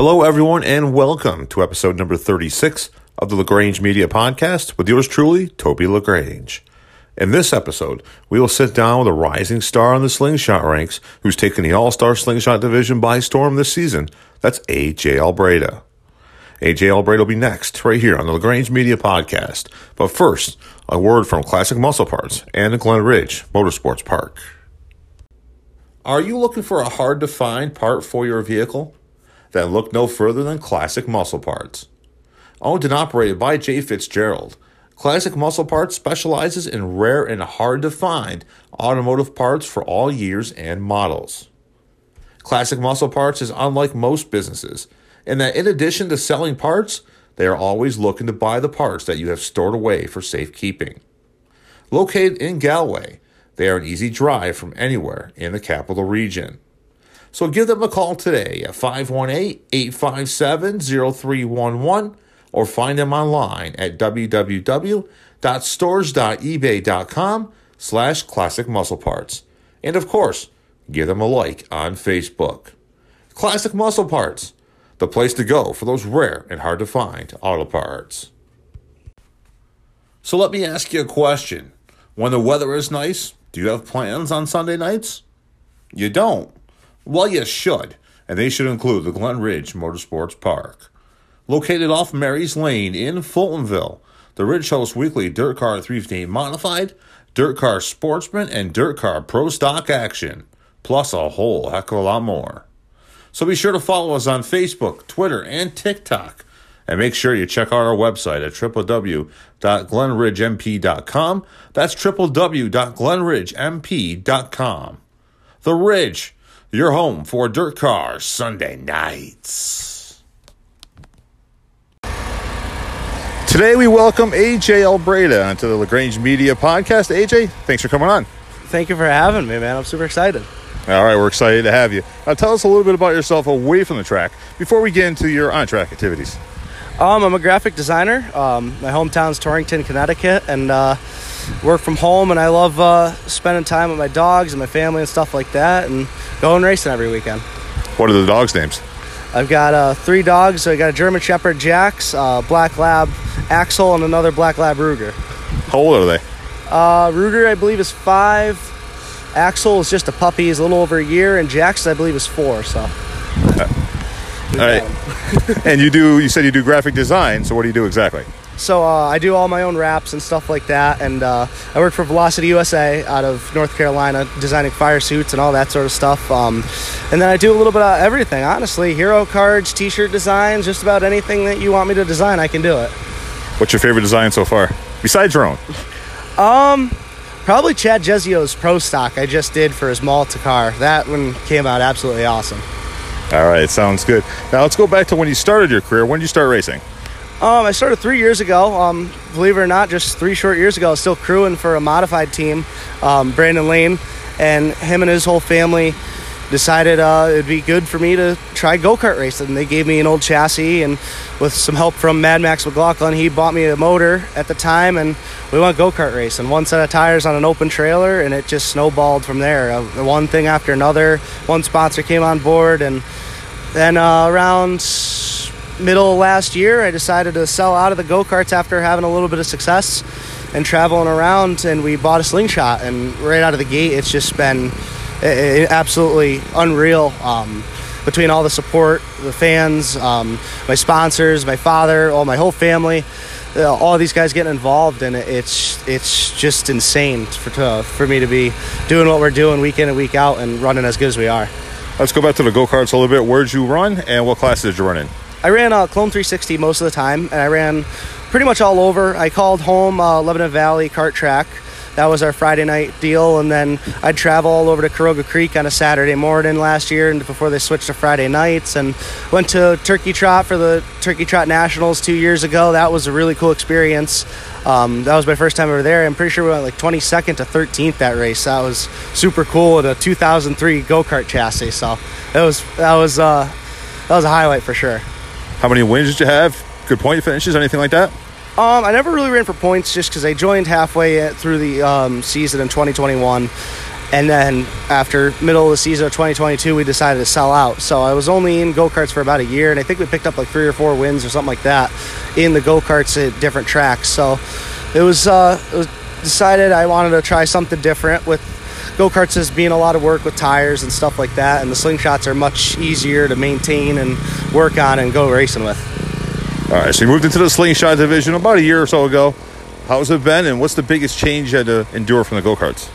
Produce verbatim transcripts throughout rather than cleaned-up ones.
Hello, everyone, and welcome to episode number thirty-six of the LaGrange Media Podcast with yours truly, Toby LaGrange. In this episode, we will sit down with a rising star on the slingshot ranks who's taken the All-Star Slingshot division by storm this season. That's A J. Albreada. A J. Albreada will be next, right here on the LaGrange Media Podcast. But first, a word from Classic Muscle Parts and the Glen Ridge Motorsports Park. Are you looking for a hard-to-find part for your vehicle? Then look no further than Classic Muscle Parts. Owned and operated by Jay Fitzgerald, Classic Muscle Parts specializes in rare and hard-to-find automotive parts for all years and models. Classic Muscle Parts is unlike most businesses in that in addition to selling parts, they are always looking to buy the parts that you have stored away for safekeeping. Located in Galway, they are an easy drive from anywhere in the capital region. So give them a call today at five one eight, eight five seven, zero three one one or find them online at www.stores.ebay.com slash Classic Muscle Parts. And of course, give them a like on Facebook. Classic Muscle Parts, the place to go for those rare and hard to find auto parts. So let me ask you a question. When the weather is nice, do you have plans on Sunday nights? You don't. Well, you should, and they should include the Glen Ridge Motorsports Park. Located off Mary's Lane in Fultonville, the Ridge hosts weekly Dirt Car three fifteen Modified, Dirt Car Sportsman, and Dirt Car Pro Stock action, plus a whole heck of a lot more. So be sure to follow us on Facebook, Twitter, and TikTok, and make sure you check out our website at w w w dot glen ridge m p dot com. That's w w w dot glen ridge m p dot com. The Ridge, your home for Dirt Car Sunday nights. Today we welcome A J. Albreada onto the LaGrange Media Podcast. A J, thanks for coming on. Thank you for having me, man. I'm super excited. All right, we're excited to have you. Now tell us a little bit about yourself away from the track before we get into your on-track activities. Um, I'm a graphic designer. Um, my hometown's Torrington, Connecticut, and uh, work from home, and I love uh, spending time with my dogs and my family and stuff like that, and going racing every weekend. What are the dogs' names? I've got uh, three dogs. So I got a German Shepherd, Jax, uh, Black Lab, Axel, and another Black Lab, Ruger. How old are they? Uh, Ruger, I believe, is five. Axel is just a puppy. He's a little over a year, and Jax, I believe, is four. So. Uh, all right. And you do? You said you do graphic design. So what do you do exactly? So uh, I do all my own wraps and stuff like that, and uh, I work for Velocity U S A out of North Carolina, designing fire suits and all that sort of stuff. Um, and then I do a little bit of everything, honestly. Hero cards, T-shirt designs, just about anything that you want me to design, I can do it. What's your favorite design so far, besides your own? Um, probably Chad Jesio's Pro Stock I just did for his Malta car. That one came out absolutely awesome. All right, sounds good. Now let's go back to when you started your career. When did you start racing? Um, I started three years ago, um, believe it or not, just three short years ago. I was still crewing for a modified team, um, Brandon Lane, and him and his whole family decided uh, it would be good for me to try go-kart racing. They gave me an old chassis, and with some help from Mad Max McLaughlin, he bought me a motor at the time, and we went go-kart racing. One set of tires on an open trailer, and it just snowballed from there. Uh, one thing after another, one sponsor came on board, and then uh, around middle of last year, I decided to sell out of the go-karts after having a little bit of success and traveling around, and we bought a slingshot, and right out of the gate, it's just been absolutely unreal um, between all the support, the fans, um, my sponsors, my father, all my whole family, you know, all these guys getting involved, and it's it's just insane for, to, for me to be doing what we're doing week in and week out and running as good as we are. Let's go back to the go-karts a little bit. Where'd you run, and what classes did you run in? I ran uh, Clone three sixty most of the time, and I ran pretty much all over. I called home uh, Lebanon Valley Kart Track. That was our Friday night deal, and then I'd travel all over to Coroga Creek on a Saturday morning last year and before they switched to Friday nights, and went to Turkey Trot for the Turkey Trot Nationals two years ago. That was a really cool experience. Um, that was my first time over there. I'm pretty sure we went like twenty-second to thirteenth that race. That was super cool in a two thousand three go-kart chassis, so that was, that was, uh, that was a highlight for sure. How many wins did you have? Good point finishes, anything like that? Um, I never really ran for points just because I joined halfway through the um, season in twenty twenty-one. And then after middle of the season of twenty twenty-two, we decided to sell out. So I was only in go-karts for about a year, and I think we picked up like three or four wins or something like that in the go-karts at different tracks. So it was, uh, it was decided I wanted to try something different with go-karts as being a lot of work with tires and stuff like that. And the slingshots are much easier to maintain and work on and go racing with. All right, so you moved into the slingshot division about a year or so ago. How's it been, and what's the biggest change you had to endure from the go-karts?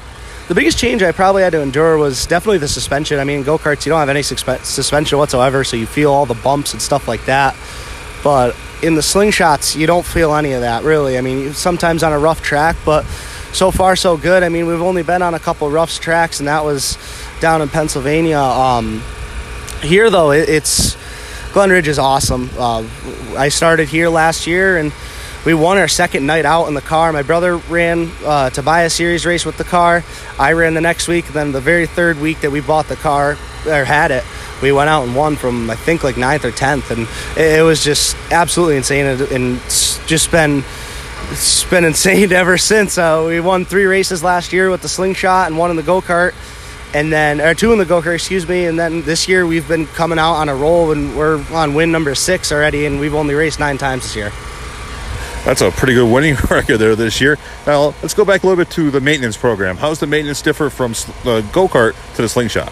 The biggest change I probably had to endure was definitely the suspension. I mean, go-karts, you don't have any suspe- suspension whatsoever, so you feel all the bumps and stuff like that. But in the slingshots, you don't feel any of that, really. I mean, sometimes on a rough track, but so far so good. I mean, we've only been on a couple rough tracks, and that was down in Pennsylvania. Um, here, though, it, it's Glen Ridge is awesome. Uh, I started here last year, and we won our second night out in the car. My brother ran uh, to buy a series race with the car. I ran the next week. Then the very third week that we bought the car or had it, we went out and won from, I think, like ninth or tenth. And it was just absolutely insane. And it's just been, it's been insane ever since. Uh, we won three races last year with the slingshot and one in the go-kart. And then, or two in the go-kart, excuse me. And then this year we've been coming out on a roll, and we're on win number six already. And we've only raced nine times this year. That's a pretty good winning record there this year. Now, let's go back a little bit to the maintenance program. How's the maintenance differ from the go-kart to the slingshot?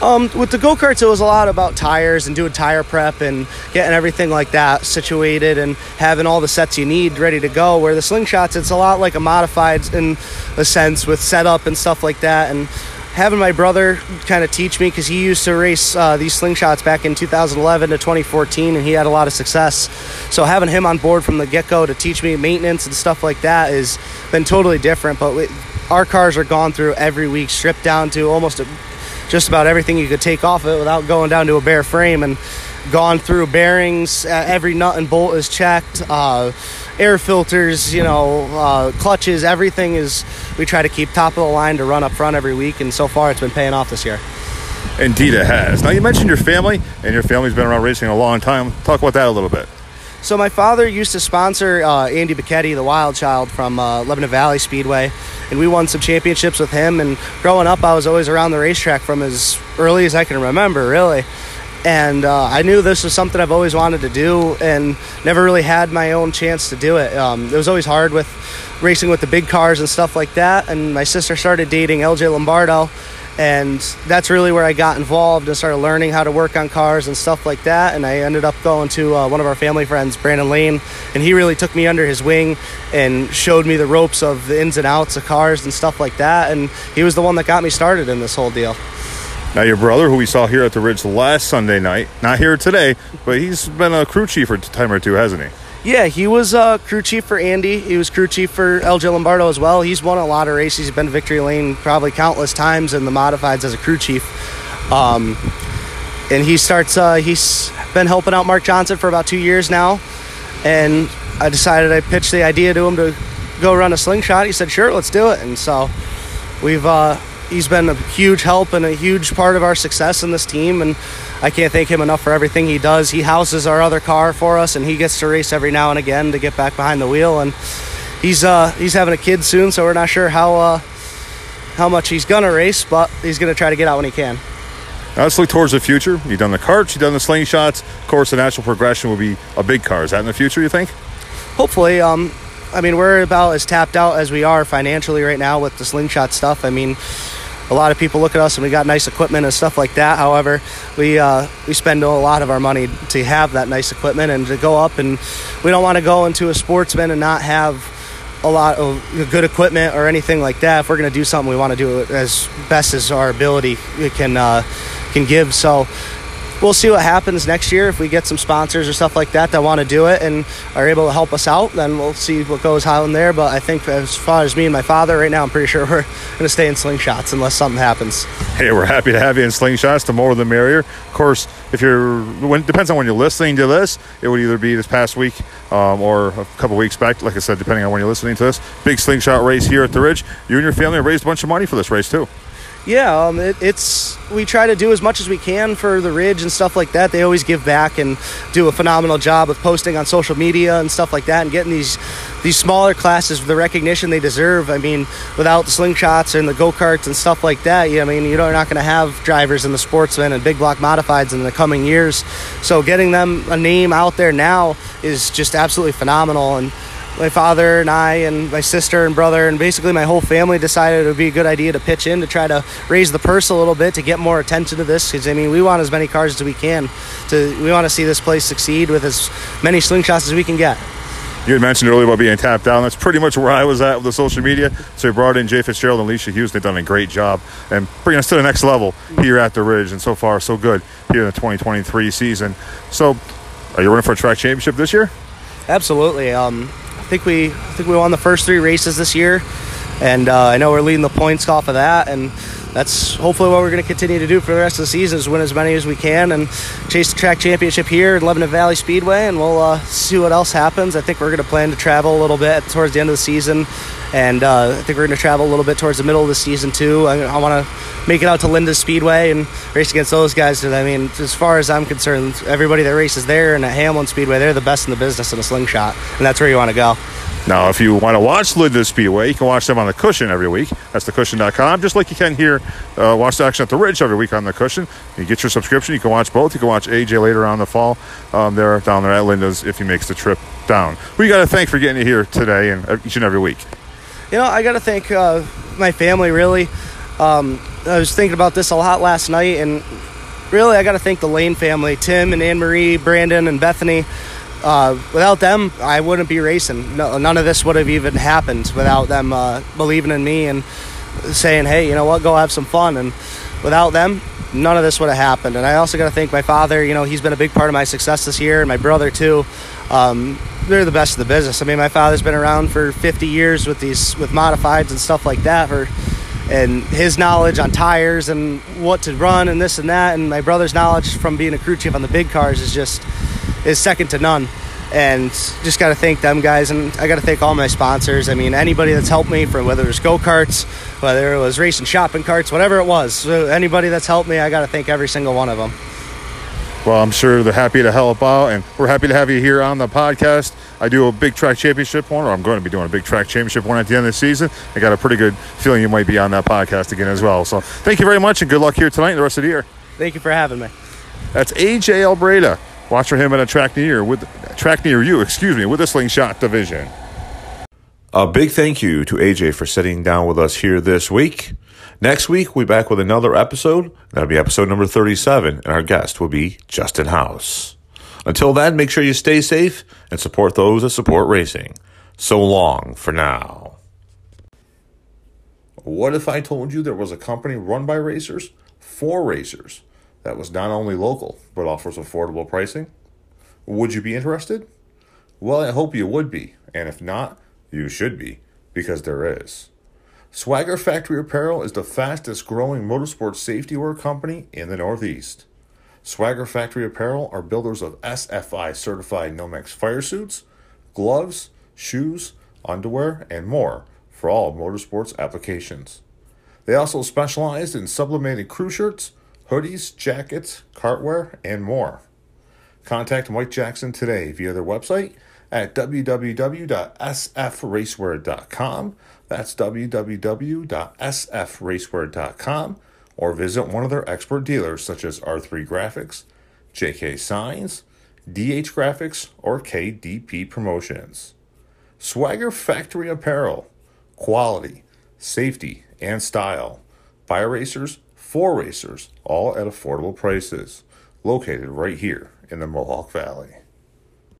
Um, with the go-karts, it was a lot about tires and doing tire prep and getting everything like that situated and having all the sets you need ready to go. Where the slingshots, it's a lot like a modified in a sense with setup and stuff like that. And having my brother kind of teach me, because he used to race uh, these slingshots back in two thousand eleven to twenty fourteen, and he had a lot of success. So having him on board from the get-go to teach me maintenance and stuff like that has been totally different. But we, our cars are gone through every week, stripped down to almost a, just about everything you could take off it without going down to a bare frame, and gone through bearings. Uh, every nut and bolt is checked. Uh, air filters, you know, uh, clutches, everything is, we try to keep top of the line to run up front every week, and so far it's been paying off this year. Indeed it has. Now, you mentioned your family, and your family's been around racing a long time. Talk about that a little bit. So my father used to sponsor uh, Andy Biketti, the wild child from uh, Lebanon Valley Speedway, and we won some championships with him. And growing up, I was always around the racetrack from as early as I can remember, really. And uh, I knew this was something I've always wanted to do and never really had my own chance to do it. Um, it was always hard with racing with the big cars and stuff like that. And my sister started dating L J. Lombardo, and that's really where I got involved and started learning how to work on cars and stuff like that. And I ended up going to uh, one of our family friends, Brandon Lane, and he really took me under his wing and showed me the ropes of the ins and outs of cars and stuff like that. And he was the one that got me started in this whole deal. Now, your brother, who we saw here at the Ridge last Sunday night, not here today, but he's been a crew chief for a time or two, hasn't he? Yeah, he was uh, crew chief for Andy. He was crew chief for L J Lombardo as well. He's won a lot of races. He's been to Victory Lane probably countless times in the modifieds as a crew chief. Um, and he starts, uh, he's been helping out Mark Johnson for about two years now. And I decided I pitched the idea to him to go run a slingshot. He said, sure, let's do it. And so we've... Uh, He's been a huge help and a huge part of our success in this team, and I can't thank him enough for everything he does. He houses our other car for us, and he gets to race every now and again to get back behind the wheel. And he's uh, he's having a kid soon, so we're not sure how uh, how much he's gonna race, but he's gonna try to get out when he can. Now let's look towards the future. You've done the karts, you've done the slingshots. Of course, the natural progression will be a big car. Is that in the future, you think? Hopefully. Um, I mean, we're about as tapped out as we are financially right now with the slingshot stuff. I mean, a lot of people look at us and we got nice equipment and stuff like that. However, we uh, we spend a lot of our money to have that nice equipment and to go up, and we don't want to go into a sportsman and not have a lot of good equipment or anything like that. If we're going to do something, we want to do it as best as our ability can uh, can give. So we'll see what happens next year. If we get some sponsors or stuff like that that want to do it and are able to help us out, then we'll see what goes on there. But I think as far as me and my father right now, I'm pretty sure we're going to stay in slingshots unless something happens. Hey, we're happy to have you in slingshots. The more the merrier. Of course, if you're, when, depends on when you're listening to this. It would either be this past week um, or a couple weeks back. Like I said, depending on when you're listening to this. Big slingshot race here at the Ridge. You and your family raised a bunch of money for this race too. Yeah, um, it, it's we try to do as much as we can for the Ridge and stuff like that. They always give back and do a phenomenal job with posting on social media and stuff like that and getting these these smaller classes the recognition they deserve. I mean, without the slingshots and the go-karts and stuff like that, you I mean, you're not going to have drivers in the sportsmen and big block modifieds in the coming years. So getting them a name out there now is just absolutely phenomenal. And my father and I and my sister and brother and basically my whole family decided it would be a good idea to pitch in to try to raise the purse a little bit to get more attention to this, because I mean, we want as many cars as we can to we want to see this place succeed with as many slingshots as we can get. You had mentioned earlier about being tapped down. That's pretty much where I was at with the social media. So we brought in Jay Fitzgerald and Leisha Hughes. They've done a great job and bringing us to the next level here at the Ridge, and so far so good here in the twenty twenty-three season. So are you running for a track championship this year? Absolutely. Um, I think we I think we won the first three races this year, and uh, I know we're leading the points off of that, and that's hopefully what we're going to continue to do for the rest of the season is win as many as we can and chase the track championship here at Lebanon Valley Speedway, and we'll uh, see what else happens. I think we're going to plan to travel a little bit towards the end of the season, and uh, I think we're going to travel a little bit towards the middle of the season too. I, I want to make it out to Linda Speedway and race against those guys. I mean, as far as I'm concerned, everybody that races there and at Hamlin Speedway, they're the best in the business in a slingshot, and that's where you want to go. Now, if you want to watch Linda Speedway, you can watch them on The Cushion every week. That's the cushion dot com, just like you can here. Uh, watch the action at the Ridge every week on The Cushion. You get your subscription. You can watch both. You can watch A J later on in the fall um, there, down there at Linda's if he makes the trip down. Who you got to thank for getting you here today and each and every week? You know, I got to thank uh, my family, really. Um, I was thinking about this a lot last night, and really I got to thank the Lane family, Tim and Anne-Marie, Brandon and Bethany. Uh, without them, I wouldn't be racing. No, none of this would have even happened without them uh, believing in me and saying, hey, you know what, go have some fun. And without them, none of this would have happened. And I also got to thank my father. You know, he's been a big part of my success this year, and my brother too. Um, they're the best of the business. I mean, my father's been around for fifty years with these with modifieds and stuff like that, for, and his knowledge on tires and what to run and this and that, and my brother's knowledge from being a crew chief on the big cars is just is second to none. And just got to thank them guys, and I got to thank all my sponsors. I mean, anybody that's helped me, for whether it was go-karts, whether it was racing shopping carts, whatever it was, so anybody that's helped me, I got to thank every single one of them. Well, I'm sure they're happy to help out, and we're happy to have you here on the podcast. I do a big track championship one, or I'm going to be doing a big track championship one at the end of the season. I got a pretty good feeling you might be on that podcast again as well. So thank you very much, and good luck here tonight and the rest of the year. Thank you for having me. That's A J. Albreada. Watch for him at a track near with track near you, excuse me, with the Slingshot Division. A big thank you to A J for sitting down with us here this week. Next week, we'll be back with another episode. That'll be episode number thirty-seven, and our guest will be Justin House. Until then, make sure you stay safe and support those that support racing. So long for now. What if I told you there was a company run by racers for racers that was not only local, but offers affordable pricing? Would you be interested? Well, I hope you would be, and if not, you should be, because there is. Swagger Factory Apparel is the fastest growing motorsports safety wear company in the Northeast. Swagger Factory Apparel are builders of S F I certified Nomex fire suits, gloves, shoes, underwear, and more for all motorsports applications. They also specialize in sublimated crew shirts, hoodies, jackets, cartwear, and more. Contact Mike Jackson today via their website at w w w dot s f racewear dot com. That's w w w dot s f racewear dot com, or visit one of their expert dealers such as R three Graphics, J K Signs, D H Graphics, or K D P Promotions. Swagger Factory Apparel. Quality, safety, and style. By racers, for racers, all at affordable prices, located right here in the Mohawk Valley.